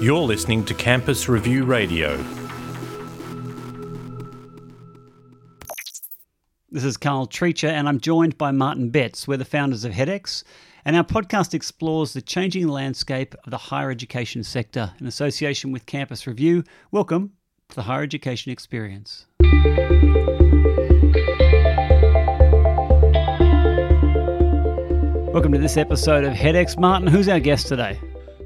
You're listening to Campus Review Radio. This is Carl Treacher, and I'm joined by Martin Betts. We're the founders of HEDx, and our podcast explores the changing landscape of the higher education sector in association with Campus Review. Welcome to the Higher Education Experience. Welcome to this episode of HEDx. Martin, who's our guest today?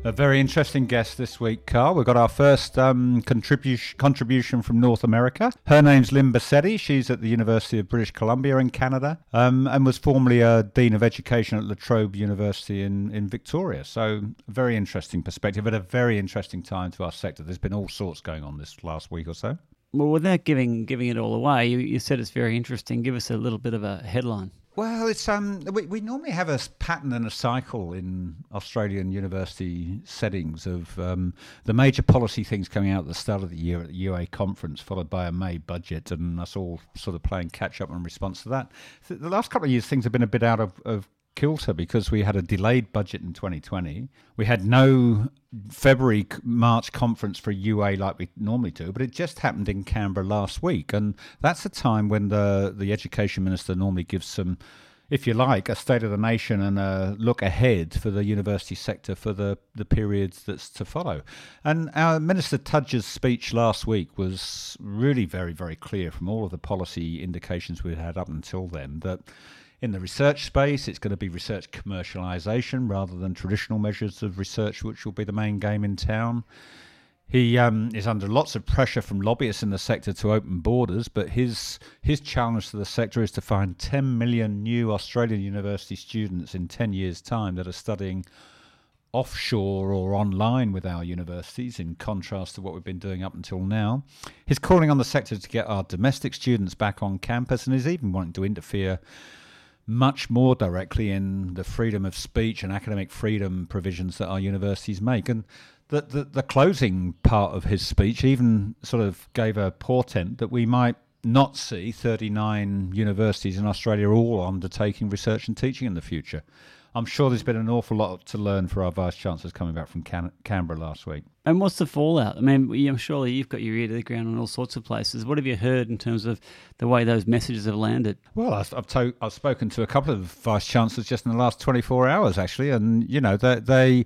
A very interesting guest this week, Carl. We've got our first contribution from North America. Her name's Lynn Bosetti. She's at the University of British Columbia in Canada and was formerly a Dean of Education at La Trobe University in Victoria. So a very interesting perspective at a very interesting time to our sector. There's been all sorts going on this last week or so. Well, without giving it all away, you said it's very interesting. Give us a little bit of a headline. Well, it's we normally have a pattern and a cycle in Australian university settings of the major policy things coming out at the start of the year at the UA conference, followed by a May budget, and us all sort of playing catch-up in response to that. The last couple of years, things have been a bit out of kilter because we had a delayed budget in 2020. We had no February-March conference for UA like we normally do, but it just happened in Canberra last week. And that's a time when the Education Minister normally gives some, if you like, a state of the nation and a look ahead for the university sector for the periods that's to follow. And our Minister Tudge's speech last week was really very, very clear from all of the policy indications we had up until then that in the research space, it's going to be research commercialisation rather than traditional measures of research, which will be the main game in town. He is under lots of pressure from lobbyists in the sector to open borders, but his challenge to the sector is to find 10 million new Australian university students in 10 years' time that are studying offshore or online with our universities, in contrast to what we've been doing up until now. He's calling on the sector to get our domestic students back on campus, and he's even wanting to interfere much more directly in the freedom of speech and academic freedom provisions that our universities make. And the closing part of his speech even sort of gave a portent that we might not see 39 universities in Australia all undertaking research and teaching in the future. I'm sure there's been an awful lot to learn for our vice-chancellors coming back from Canberra last week. And what's the fallout? I mean, I'm surely you've got your ear to the ground in all sorts of places. What have you heard in terms of the way those messages have landed? Well, I've spoken to a couple of vice-chancellors just in the last 24 hours, actually, and, you know, I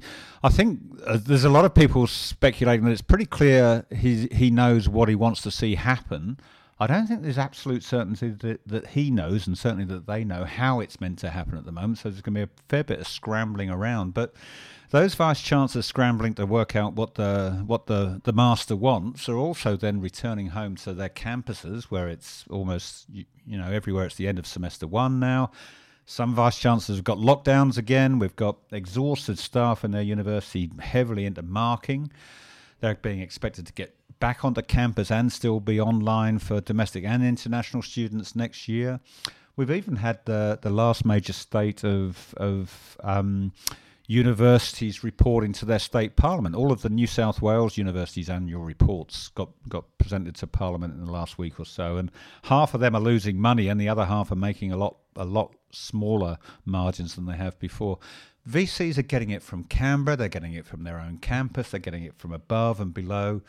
think there's a lot of people speculating that it's pretty clear he knows what he wants to see happen. I don't think there's absolute certainty that he knows, and certainly that they know, how it's meant to happen at the moment. So there's going to be a fair bit of scrambling around. But those vice-chancellors scrambling to work out what the master wants are also then returning home to their campuses, where it's almost, you know, everywhere it's the end of semester one now. Some vice-chancellors have got lockdowns again. We've got exhausted staff in their university heavily into marking. They're being expected to get back onto campus and still be online for domestic and international students next year. We've even had the last major state of universities reporting to their state parliament. All of the New South Wales universities' annual reports got presented to parliament in the last week or so, and half of them are losing money and the other half are making a lot smaller margins than they have before. VCs are getting it from Canberra, they're getting it from their own campus, they're getting it from above and below.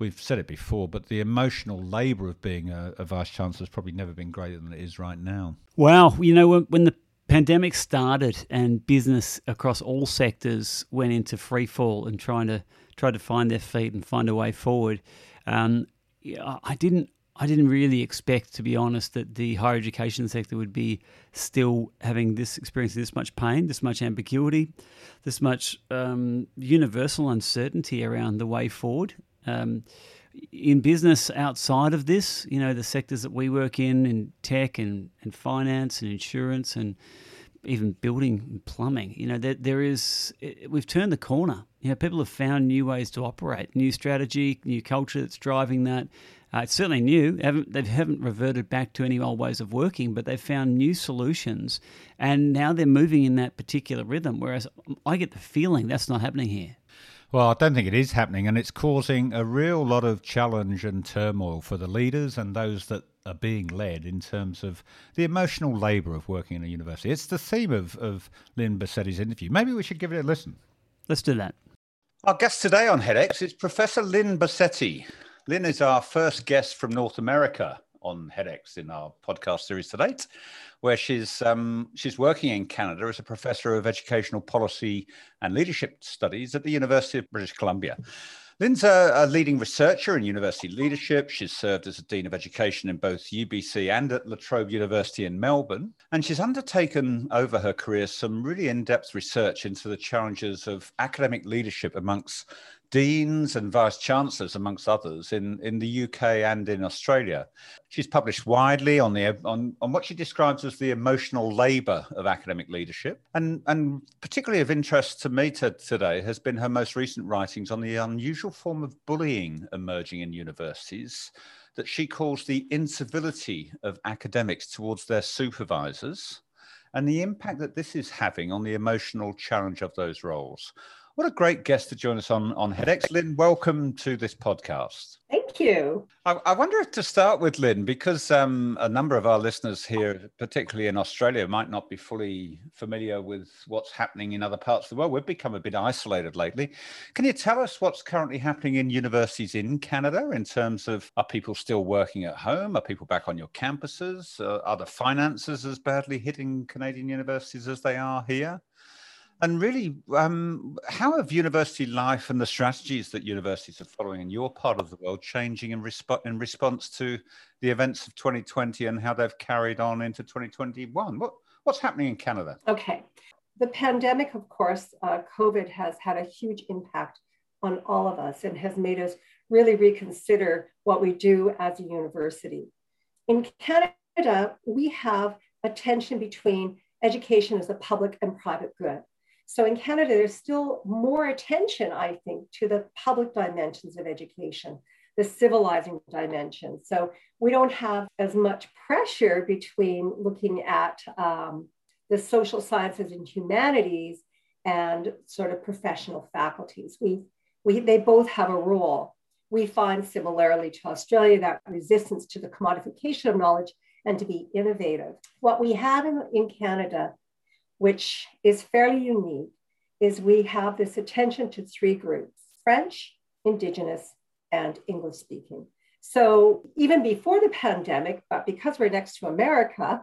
We've said it before, but the emotional labour of being a vice-chancellor has probably never been greater than it is right now. Wow. You know, when the pandemic started and business across all sectors went into freefall and tried to find their feet and find a way forward, I didn't really expect, to be honest, that the higher education sector would be still having this experience, this much pain, this much ambiguity, this much universal uncertainty around the way forward. In business outside of this, you know, the sectors that we work in tech and finance and insurance and even building and plumbing, you know, we've turned the corner. You know, people have found new ways to operate, new strategy, new culture that's driving that. It's certainly new. They haven't reverted back to any old ways of working, but they've found new solutions, and now they're moving in that particular rhythm, whereas I get the feeling that's not happening here. Well, I don't think it is happening, and it's causing a real lot of challenge and turmoil for the leaders and those that are being led in terms of the emotional labour of working in a university. It's the theme of Lynn Bosetti's interview. Maybe we should give it a listen. Let's do that. Our guest today on HEDx is Professor Lynn Bosetti. Lynn is our first guest from North America on HEDx in our podcast series to date, where she's working in Canada as a professor of educational policy and leadership studies at the University of British Columbia. Lynn's a leading researcher in university leadership. She's served as a Dean of Education in both UBC and at La Trobe University in Melbourne. And she's undertaken over her career some really in-depth research into the challenges of academic leadership amongst deans and vice-chancellors, amongst others, in the UK and in Australia. She's published widely on what she describes as the emotional labour of academic leadership. And particularly of interest to me today has been her most recent writings on the unusual form of bullying emerging in universities that she calls the incivility of academics towards their supervisors and the impact that this is having on the emotional challenge of those roles. What a great guest to join us on HEDx. Lynn, welcome to this podcast. Thank you. I wonder if to start with, Lynn, because a number of our listeners here, particularly in Australia, might not be fully familiar with what's happening in other parts of the world. We've become a bit isolated lately. Can you tell us what's currently happening in universities in Canada in terms of, are people still working at home? Are people back on your campuses? Are the finances as badly hitting Canadian universities as they are here? And really, how have university life and the strategies that universities are following in your part of the world changing in response to the events of 2020 and how they've carried on into 2021? What's happening in Canada? Okay. The pandemic, of course, COVID has had a huge impact on all of us and has made us really reconsider what we do as a university. In Canada, we have a tension between education as a public and private good. So in Canada, there's still more attention, I think, to the public dimensions of education, the civilizing dimension. So we don't have as much pressure between looking at the social sciences and humanities and sort of professional faculties. They both have a role. We find, similarly to Australia, that resistance to the commodification of knowledge and to be innovative. What we have in Canada, which is fairly unique, is we have this attention to three groups: French, Indigenous, and English speaking. So even before the pandemic, but because we're next to America,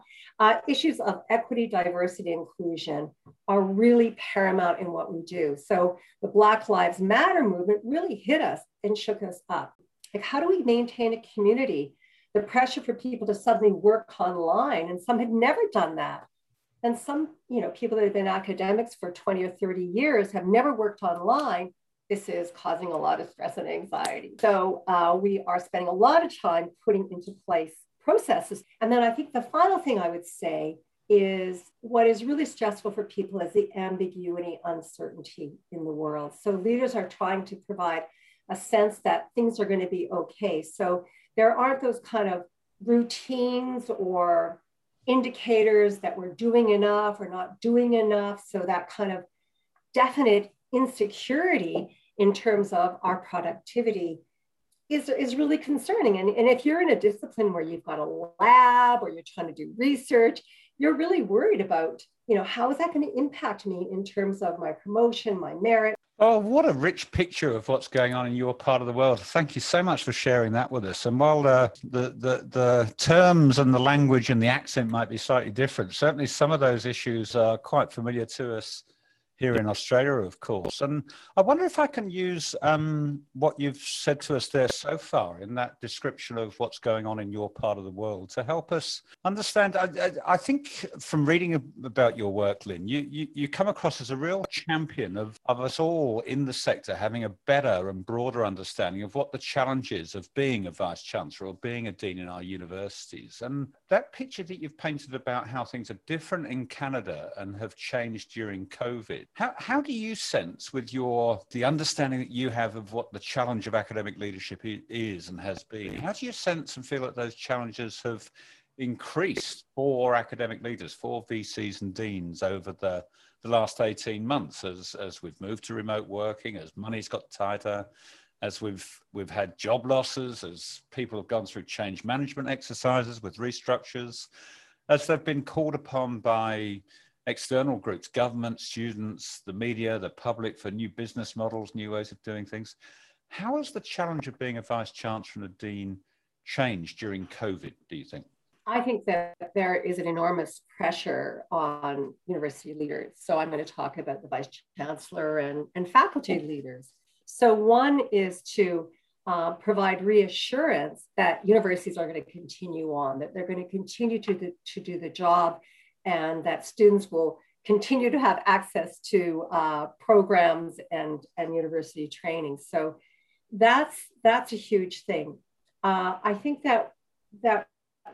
issues of equity, diversity, inclusion are really paramount in what we do. So the Black Lives Matter movement really hit us and shook us up. Like, how do we maintain a community? The pressure for people to suddenly work online, and some had never done that. And some, people that have been academics for 20 or 30 years have never worked online. This is causing a lot of stress and anxiety. So we are spending a lot of time putting into place processes. And then I think the final thing I would say is what is really stressful for people is the ambiguity, uncertainty in the world. So leaders are trying to provide a sense that things are going to be okay. So there aren't those kind of routines or indicators that we're doing enough or not doing enough. So that kind of definite insecurity in terms of our productivity is really concerning. And if you're in a discipline where you've got a lab or you're trying to do research, you're really worried about, how is that going to impact me in terms of my promotion, my merit? Oh, what a rich picture of what's going on in your part of the world. Thank you so much for sharing that with us. And while the terms and the language and the accent might be slightly different, certainly some of those issues are quite familiar to us here in Australia, of course. And I wonder if I can use what you've said to us there so far in that description of what's going on in your part of the world to help us understand. I think from reading about your work, Lynn, you come across as a real champion of us all in the sector having a better and broader understanding of what the challenges of being a vice chancellor or being a dean in our universities. And that picture that you've painted about how things are different in Canada and have changed during COVID, how do you sense with the understanding that you have of what the challenge of academic leadership is and has been, how do you sense and feel that those challenges have increased for academic leaders, for VCs and deans over the last 18 months as we've moved to remote working, as money's got tighter, as we've had job losses, as people have gone through change management exercises with restructures, as they've been called upon by external groups, government, students, the media, the public, for new business models, new ways of doing things. How has the challenge of being a vice chancellor and a dean changed during COVID, do you think? I think that there is an enormous pressure on university leaders. So I'm going to talk about the vice chancellor and faculty leaders. So one is to provide reassurance that universities are going to continue on, that they're going to continue to do the job, and that students will continue to have access to programs and university training. So that's a huge thing. I think that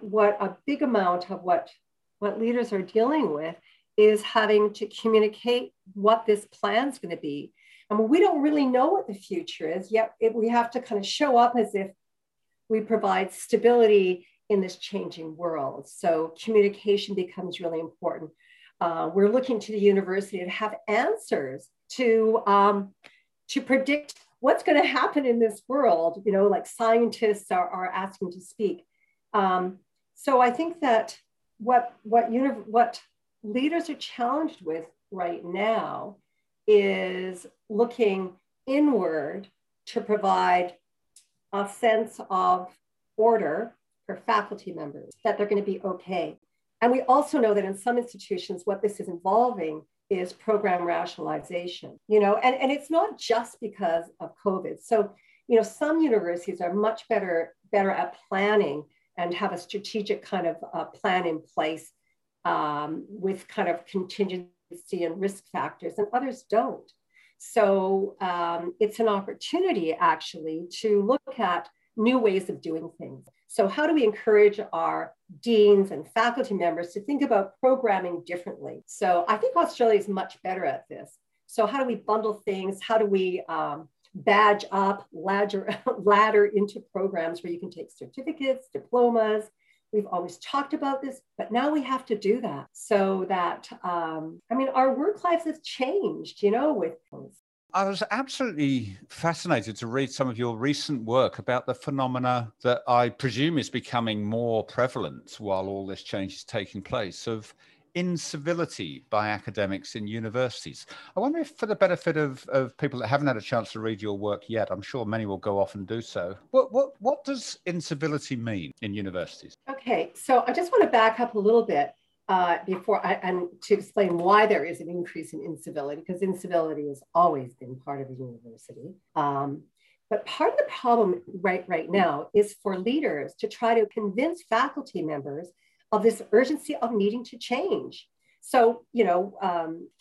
what a big amount of what leaders are dealing with is having to communicate what this plan's going to be. I mean, we don't really know what the future is yet. We have to kind of show up as if we provide stability in this changing world. So communication becomes really important. We're looking to the university to have answers to predict what's going to happen in this world. You know, like scientists are asking to speak. So I think that what leaders are challenged with right now is looking inward to provide a sense of order for faculty members, that they're going to be okay. And we also know that in some institutions, what this is involving is program rationalization, you know, and it's not just because of COVID. So, you know, some universities are much better at planning and have a strategic kind of plan in place with kind of contingency and risk factors, and others don't. So it's an opportunity actually to look at new ways of doing things. So how do we encourage our deans and faculty members to think about programming differently? So I think Australia is much better at this. So how do we bundle things? How do we badge up, ladder into programs where you can take certificates, diplomas? We've always talked about this, but now we have to do that. So that, I mean, our work lives have changed, you know, with things. I was absolutely fascinated to read some of your recent work about the phenomena that I presume is becoming more prevalent while all this change is taking place, of incivility by academics in universities. I wonder if, for the benefit of people that haven't had a chance to read your work yet, I'm sure many will go off and do so, what does incivility mean in universities? Okay, so I just want to back up a little bit. And to explain why there is an increase in incivility, because incivility has always been part of the university. But part of the problem right now is for leaders to try to convince faculty members of this urgency of needing to change. So, you know,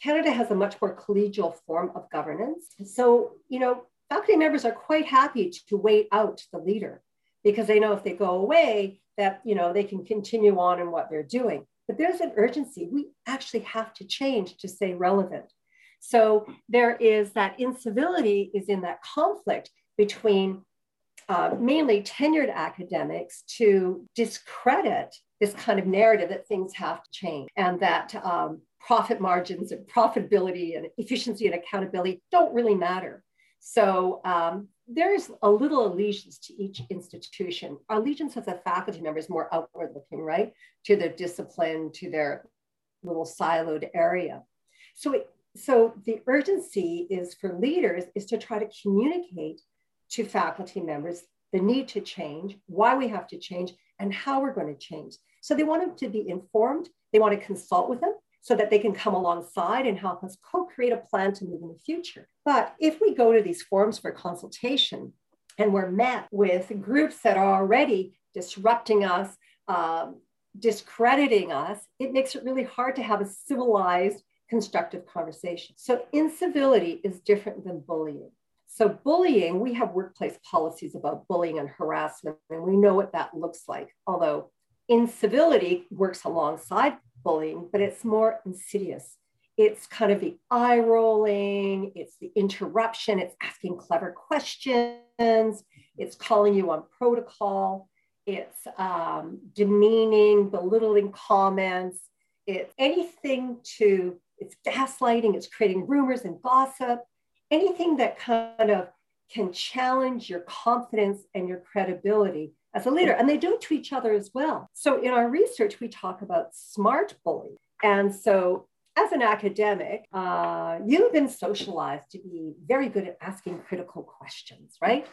Canada has a much more collegial form of governance. So, you know, faculty members are quite happy to wait out the leader, because they know if they go away that, you know, they can continue on in what they're doing. But there's an urgency. We actually have to change to stay relevant. So there is that incivility is in that conflict between mainly tenured academics to discredit this kind of narrative that things have to change, and that profit margins and profitability and efficiency and accountability don't really matter. So there's a little allegiance to each institution. Our allegiance as a faculty member is more outward looking, right? To their discipline, to their little siloed area. So the urgency is for leaders is to try to communicate to faculty members the need to change, why we have to change, and how we're going to change. So they want them to be informed. They want to consult with them, so that they can come alongside and help us co-create a plan to move in the future. But if we go to these forums for consultation and we're met with groups that are already disrupting us, discrediting us, it makes it really hard to have a civilized, constructive conversation. So incivility is different than bullying. So bullying, we have workplace policies about bullying and harassment, and we know what that looks like, although incivility works alongside bullying, but it's more insidious. It's kind of the eye rolling, it's the interruption, it's asking clever questions, it's calling you on protocol, it's demeaning, belittling comments, it's anything to, it's gaslighting, it's creating rumors and gossip, anything that kind of can challenge your confidence and your credibility as a leader, and they do it to each other as well. So in our research, we talk about smart bullying. And so as an academic, you've been socialized to be very good at asking critical questions, right?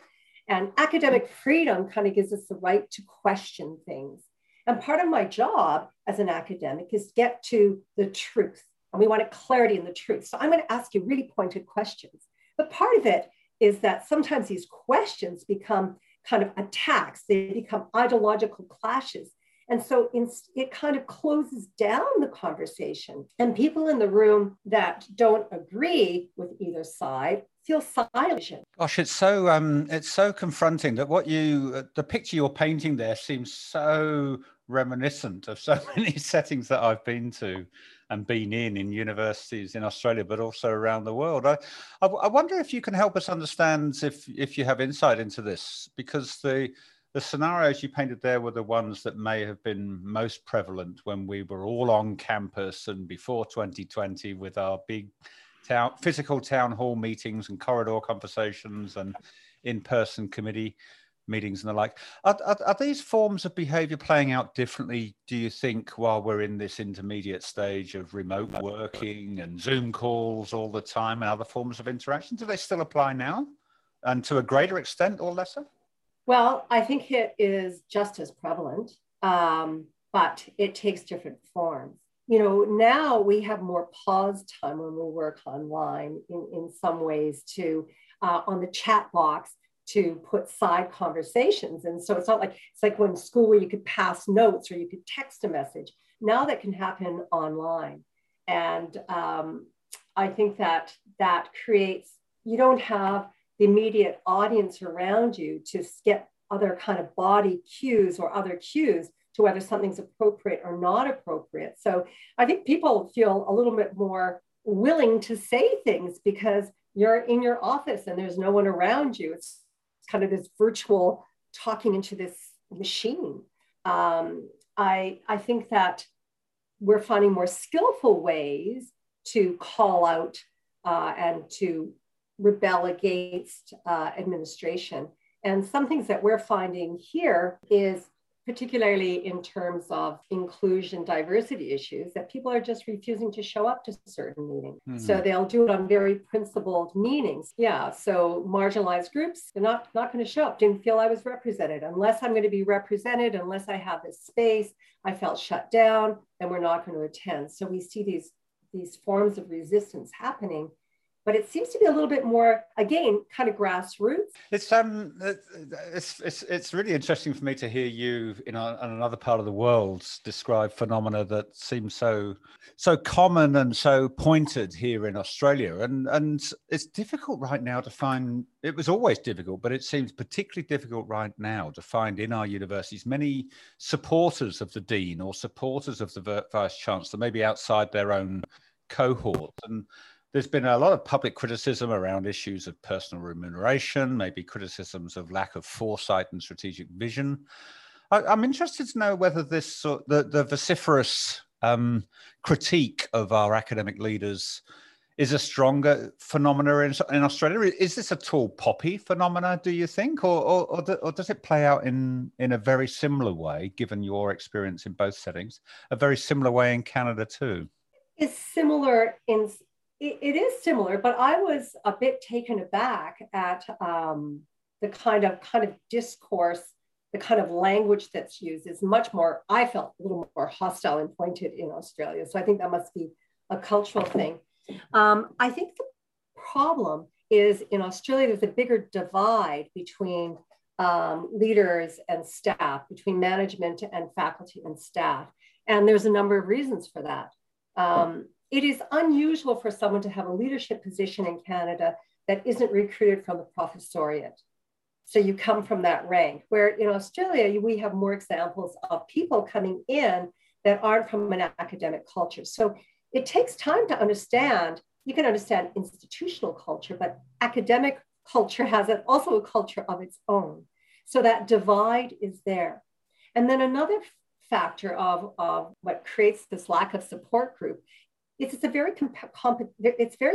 And academic freedom kind of gives us the right to question things. And part of my job as an academic is to get to the truth. And we wanted clarity in the truth. So I'm going to ask you really pointed questions. But part of it is that sometimes these questions become kind of attacks. They become ideological clashes. And so it kind of closes down the conversation. And people in the room that don't agree with either side feel silent. Gosh, it's so confronting that the picture you're painting there seems so reminiscent of so many settings that I've been to and been in universities in Australia, but also around the world. I wonder if you can help us understand if you have insight into this, because the scenarios you painted there were the ones that may have been most prevalent when we were all on campus and before 2020 with our big physical town hall meetings and corridor conversations and in-person committee meetings and the like. Are these forms of behavior playing out differently, do you think, while we're in this intermediate stage of remote working and Zoom calls all the time and other forms of interaction? Do they still apply now, and to a greater extent or lesser? Well, I think it is just as prevalent, but it takes different forms. You know, now we have more pause time when we work online in some ways to, on the chat box, to put side conversations. And so it's like when school where you could pass notes or you could text a message. Now that can happen online. And I think that creates, you don't have the immediate audience around you to get other kind of body cues or other cues to whether something's appropriate or not appropriate. So I think people feel a little bit more willing to say things because you're in your office and there's no one around you. It's kind of this virtual talking into this machine. I think that we're finding more skillful ways to call out and to rebel against administration. And some things that we're finding here is, particularly in terms of inclusion, diversity issues, that people are just refusing to show up to certain meetings. Mm-hmm. So they'll do it on very principled meetings. Yeah, so marginalized groups, they're not going to show up. Didn't feel I was represented. Unless I'm going to be represented, unless I have this space, I felt shut down, and we're not going to attend. So we see these forms of resistance happening, but it seems to be a little bit more, again, kind of grassroots. It's really interesting for me to hear you in another part of the world describe phenomena that seem so common and so pointed here in Australia. And it's difficult right now to find, it was always difficult, but it seems particularly difficult right now to find in our universities many supporters of the dean or supporters of the vice chancellor, maybe outside their own cohort. And there's been a lot of public criticism around issues of personal remuneration, maybe criticisms of lack of foresight and strategic vision. I'm interested to know whether this, the vociferous critique of our academic leaders is a stronger phenomena in Australia. Is this a tall poppy phenomena, do you think? Or does it play out in a very similar way, given your experience in both settings, a very similar way in Canada too? It's similar in... It is similar, but I was a bit taken aback at the kind of discourse, the kind of language that's used is much more, I felt a little more hostile and pointed in Australia. So I think that must be a cultural thing. I think the problem is in Australia, there's a bigger divide between leaders and staff, between management and faculty and staff. And there's a number of reasons for that. It is unusual for someone to have a leadership position in Canada that isn't recruited from the professoriate. So you come from that rank, where in Australia, we have more examples of people coming in that aren't from an academic culture. So it takes time to understand. You can understand institutional culture, but academic culture has also a culture of its own. So that divide is there. And then another factor of what creates this lack of support group, it's very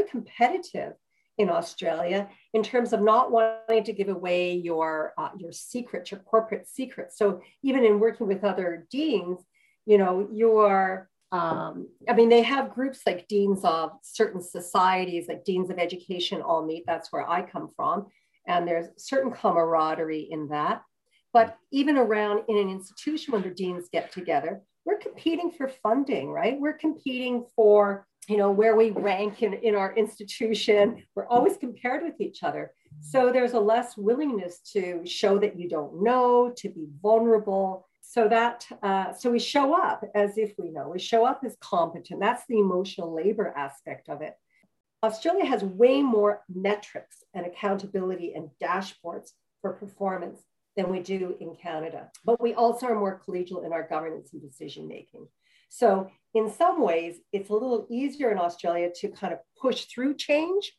competitive in Australia in terms of not wanting to give away your secrets, your corporate secrets. So even in working with other deans, you know, you are I mean, they have groups like deans of certain societies, like deans of education all meet. That's where I come from. And there's certain camaraderie in that. But even around in an institution when the deans get together, we're competing for funding, right? We're competing for, you know, where we rank in our institution. We're always compared with each other. So there's a less willingness to show that you don't know, to be vulnerable. So that, so we show up as if we know, we show up as competent. That's the emotional labor aspect of it. Australia has way more metrics and accountability and dashboards for performance than we do in Canada, but we also are more collegial in our governance and decision-making. So in some ways, it's a little easier in Australia to kind of push through change.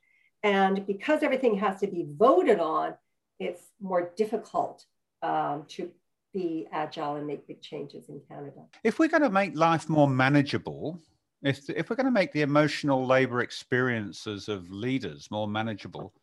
And because everything has to be voted on, it's more difficult to be agile and make big changes in Canada. If we're going to make life more manageable, if we're going to make the emotional labor experiences of leaders more manageable,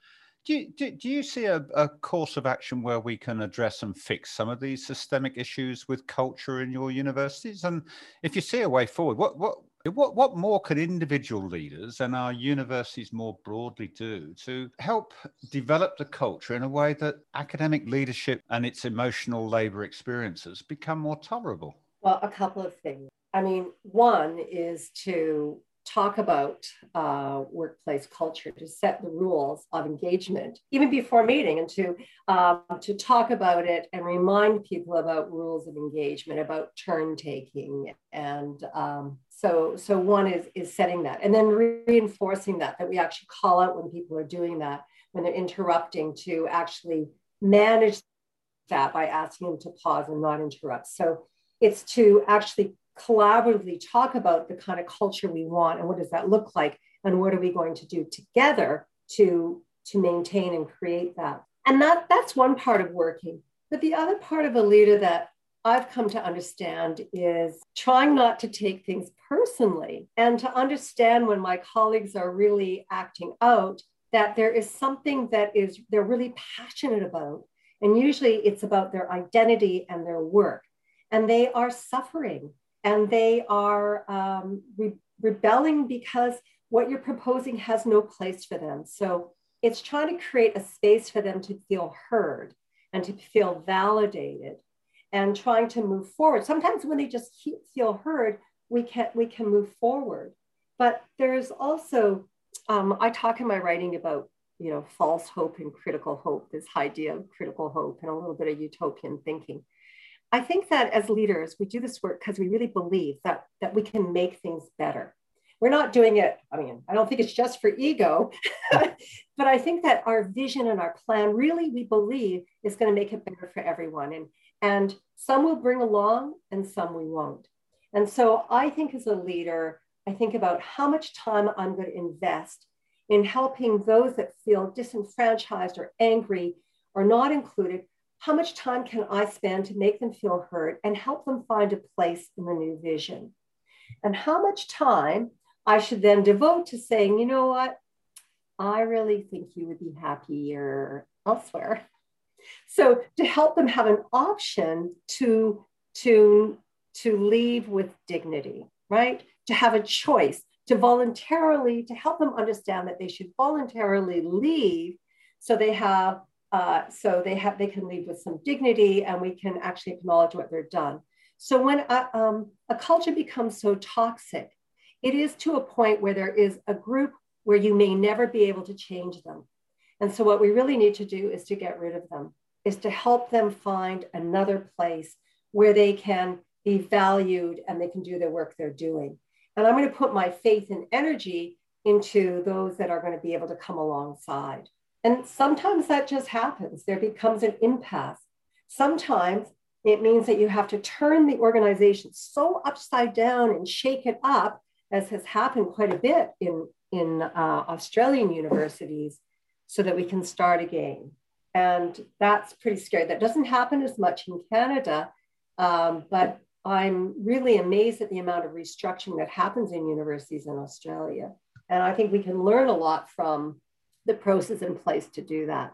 do you see a course of action where we can address and fix some of these systemic issues with culture in your universities? And if you see a way forward, what more could individual leaders and our universities more broadly do to help develop the culture in a way that academic leadership and its emotional labor experiences become more tolerable? Well, a couple of things. I mean, one is to talk about workplace culture, to set the rules of engagement, even before meeting, and to talk about it and remind people about rules of engagement, about turn taking. And so one is setting that, and then reinforcing that we actually call out when people are doing that, when they're interrupting, to actually manage that by asking them to pause and not interrupt. So it's to actually collaboratively talk about the kind of culture we want and what does that look like and what are we going to do together to maintain and create that. And that's one part of working. But the other part of a leader that I've come to understand is trying not to take things personally and to understand when my colleagues are really acting out that there is something that is they're really passionate about. And usually it's about their identity and their work. And they are suffering. And they are rebelling because what you're proposing has no place for them. So it's trying to create a space for them to feel heard and to feel validated and trying to move forward. Sometimes when they just feel heard, we can move forward. But there's also, I talk in my writing about, you know, false hope and critical hope, this idea of critical hope and a little bit of utopian thinking. I think that as leaders, we do this work because we really believe that we can make things better. We're not doing it, I mean, I don't think it's just for ego, but I think that our vision and our plan really, we believe, is going to make it better for everyone. And some will bring along and some we won't. And so I think as a leader, I think about how much time I'm going to invest in helping those that feel disenfranchised or angry or not included. How much time can I spend to make them feel heard and help them find a place in the new vision? And how much time I should then devote to saying, you know what, I really think you would be happier elsewhere. So to help them have an option to leave with dignity, right? To have a choice, to help them understand that they should voluntarily leave so they have they can leave with some dignity, and we can actually acknowledge what they've done. So when a culture becomes so toxic, it is to a point where there is a group where you may never be able to change them. And so what we really need to do is to get rid of them, is to help them find another place where they can be valued and they can do the work they're doing. And I'm going to put my faith and energy into those that are going to be able to come alongside. And sometimes that just happens. There becomes an impasse. Sometimes it means that you have to turn the organization so upside down and shake it up, as has happened quite a bit in Australian universities, so that we can start again. And that's pretty scary. That doesn't happen as much in Canada, but I'm really amazed at the amount of restructuring that happens in universities in Australia. And I think we can learn a lot from the process in place to do that.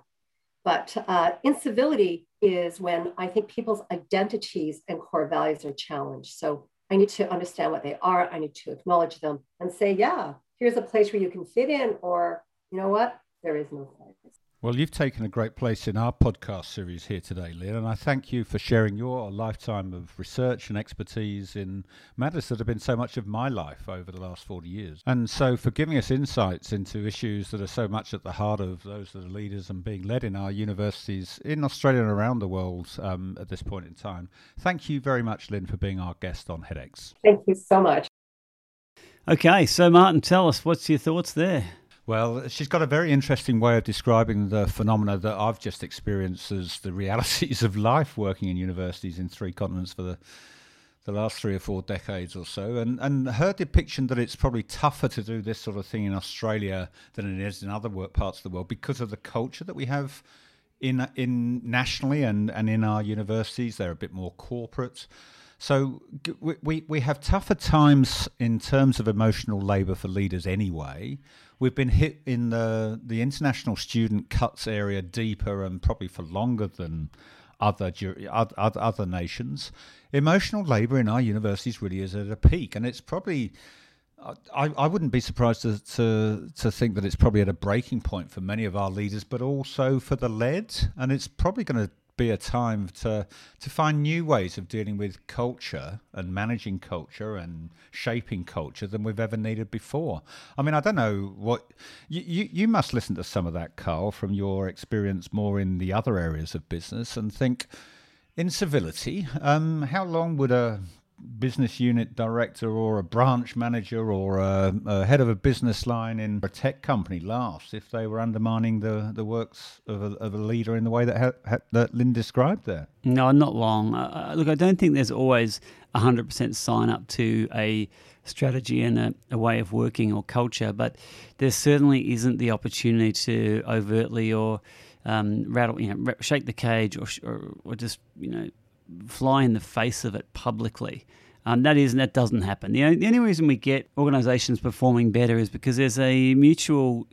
But incivility is when I think people's identities and core values are challenged. So I need to understand what they are. I need to acknowledge them and say, yeah, here's a place where you can fit in, or you know what, there is no place. Well, you've taken a great place in our podcast series here today, Lynn, and I thank you for sharing your lifetime of research and expertise in matters that have been so much of my life over the last 40 years. And so for giving us insights into issues that are so much at the heart of those that are leaders and being led in our universities in Australia and around the world at this point in time. Thank you very much, Lynn, for being our guest on HEDx. Thank you so much. Okay, so Martin, tell us, what's your thoughts there? Well, she's got a very interesting way of describing the phenomena that I've just experienced as the realities of life working in universities in three continents for the last 3 or 4 decades or so. And her depiction that it's probably tougher to do this sort of thing in Australia than it is in other parts of the world because of the culture that we have in nationally and in our universities. They're a bit more corporate. So we have tougher times in terms of emotional labour for leaders anyway. We've been hit in the international student cuts area deeper and probably for longer than other nations. Emotional labour in our universities really is at a peak, and it's probably... I wouldn't be surprised to think that it's probably at a breaking point for many of our leaders, but also for the led, and it's probably going to be a time to find new ways of dealing with culture and managing culture and shaping culture than we've ever needed before. I mean, I don't know what... You must listen to some of that, Carl, from your experience more in the other areas of business and think, in civility, how long would a business unit director or a branch manager or a head of a business line in a tech company laughs if they were undermining the works of a leader in the way that Lynn described there? No, not long. Look, I don't think there's always 100% sign up to a strategy and a way of working or culture, but there certainly isn't the opportunity to overtly or shake the cage or just, fly in the face of it publicly. That doesn't happen. The only reason we get organisations performing better is because there's a mutual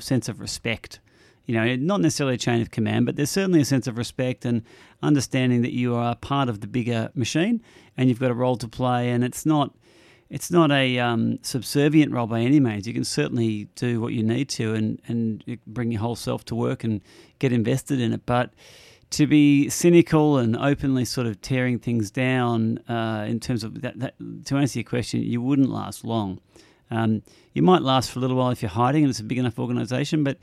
sense of respect. Not necessarily a chain of command, but there's certainly a sense of respect and understanding that you are part of the bigger machine and you've got a role to play. And it's not a subservient role by any means. You can certainly do what you need to and bring your whole self to work and get invested in it, but to be cynical and openly sort of tearing things down in terms of that, to answer your question, you wouldn't last long. You might last for a little while if you're hiding and it's a big enough organisation, but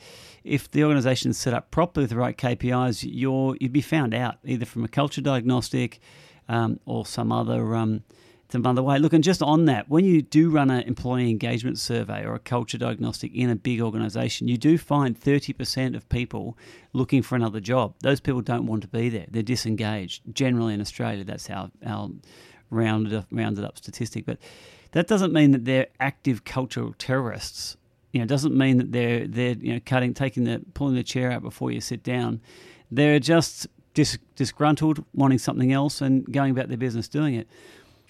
if the organisation is set up properly with the right KPIs, you'd be found out either from a culture diagnostic or some other way. Look, and just on that, when you do run an employee engagement survey or a culture diagnostic in a big organisation, you do find 30% of people looking for another job. Those people don't want to be there. They're disengaged. Generally in Australia, that's our rounded up statistic. But that doesn't mean that they're active cultural terrorists. It doesn't mean that they're pulling the chair out before you sit down. They're just disgruntled, wanting something else and going about their business doing it.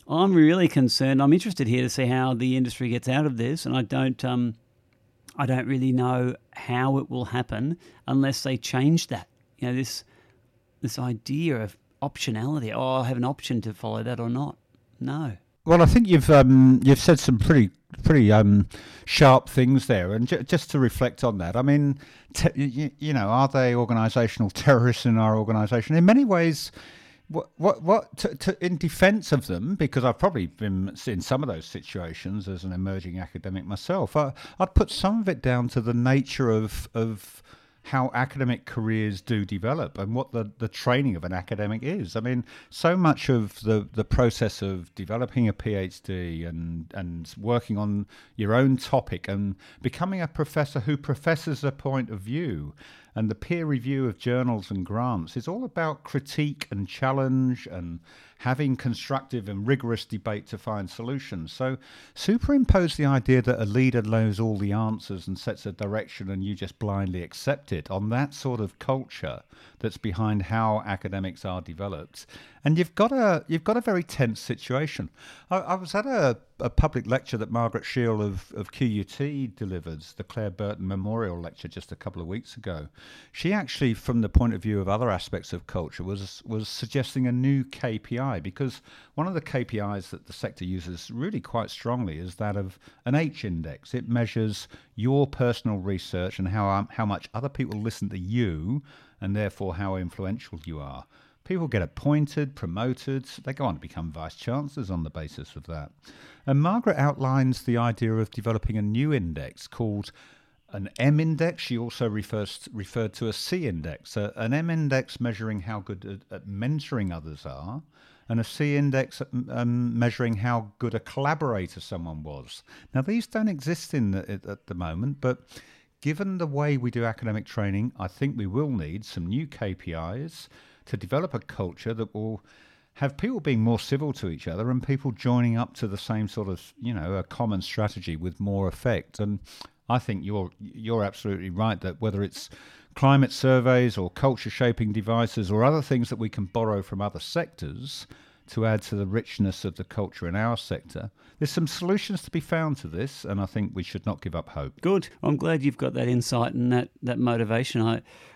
I'm really concerned. I'm interested here to see how the industry gets out of this, and I don't really know how it will happen unless they change that. This idea of optionality. Oh, I have an option to follow that or not. No. Well, I think you've said some pretty sharp things there, and just to reflect on that. I mean, are they organisational terrorists in our organisation? In many ways. In defence of them, because I've probably been in some of those situations as an emerging academic myself, I'd put some of it down to the nature of how academic careers do develop and what the training of an academic is. I mean, so much of the process of developing a PhD and working on your own topic and becoming a professor who professes a point of view and the peer review of journals and grants is all about critique and challenge and having constructive and rigorous debate to find solutions. So superimpose the idea that a leader knows all the answers and sets a direction and you just blindly accept it on that sort of culture that's behind how academics are developed. And you've got a very tense situation. I was at a public lecture that Margaret Sheil of QUT delivered, the Claire Burton Memorial Lecture, just a couple of weeks ago. She actually, from the point of view of other aspects of culture, was suggesting a new KPI, because one of the KPIs that the sector uses really quite strongly is that of an H-index. It measures your personal research and how much other people listen to you, and therefore how influential you are. People get appointed, promoted, they go on to become vice chancellors on the basis of that. And Margaret outlines the idea of developing a new index called an M index. She also referred to a C index, an M index measuring how good at mentoring others are, and a C index measuring how good a collaborator someone was. Now, these don't exist at the moment, but given the way we do academic training, I think we will need some new KPIs to develop a culture that will have people being more civil to each other and people joining up to the same sort of, a common strategy with more effect. And I think you're absolutely right that whether it's climate surveys or culture-shaping devices or other things that we can borrow from other sectors to add to the richness of the culture in our sector, there's some solutions to be found to this, and I think we should not give up hope. Good. I'm glad you've got that insight and that motivation.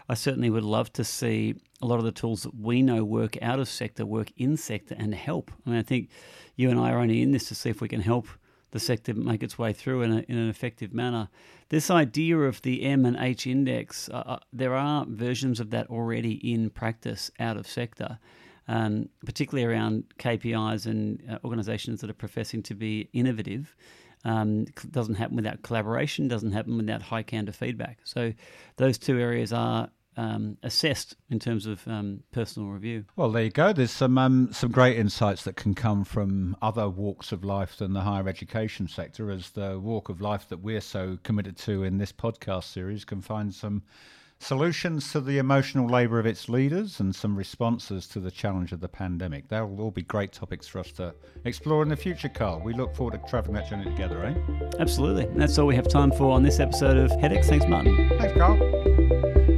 I certainly would love to see a lot of the tools that we know work out of sector, work in sector and help. I mean, I think you and I are only in this to see if we can help the sector make its way through in an effective manner. This idea of the M and H index, there are versions of that already in practice out of sector, particularly around KPIs and organisations that are professing to be innovative. Doesn't happen without collaboration, doesn't happen without high candor feedback. So those two areas are assessed in terms of personal review. Well, there you go. There's some great insights that can come from other walks of life than the higher education sector, as the walk of life that we're so committed to in this podcast series can find some solutions to the emotional labour of its leaders and some responses to the challenge of the pandemic. That will all be great topics for us to explore in the future, Carl. We look forward to travelling that journey together, eh? Absolutely. And that's all we have time for on this episode of HEDx. Thanks, Martin. Thanks, Carl.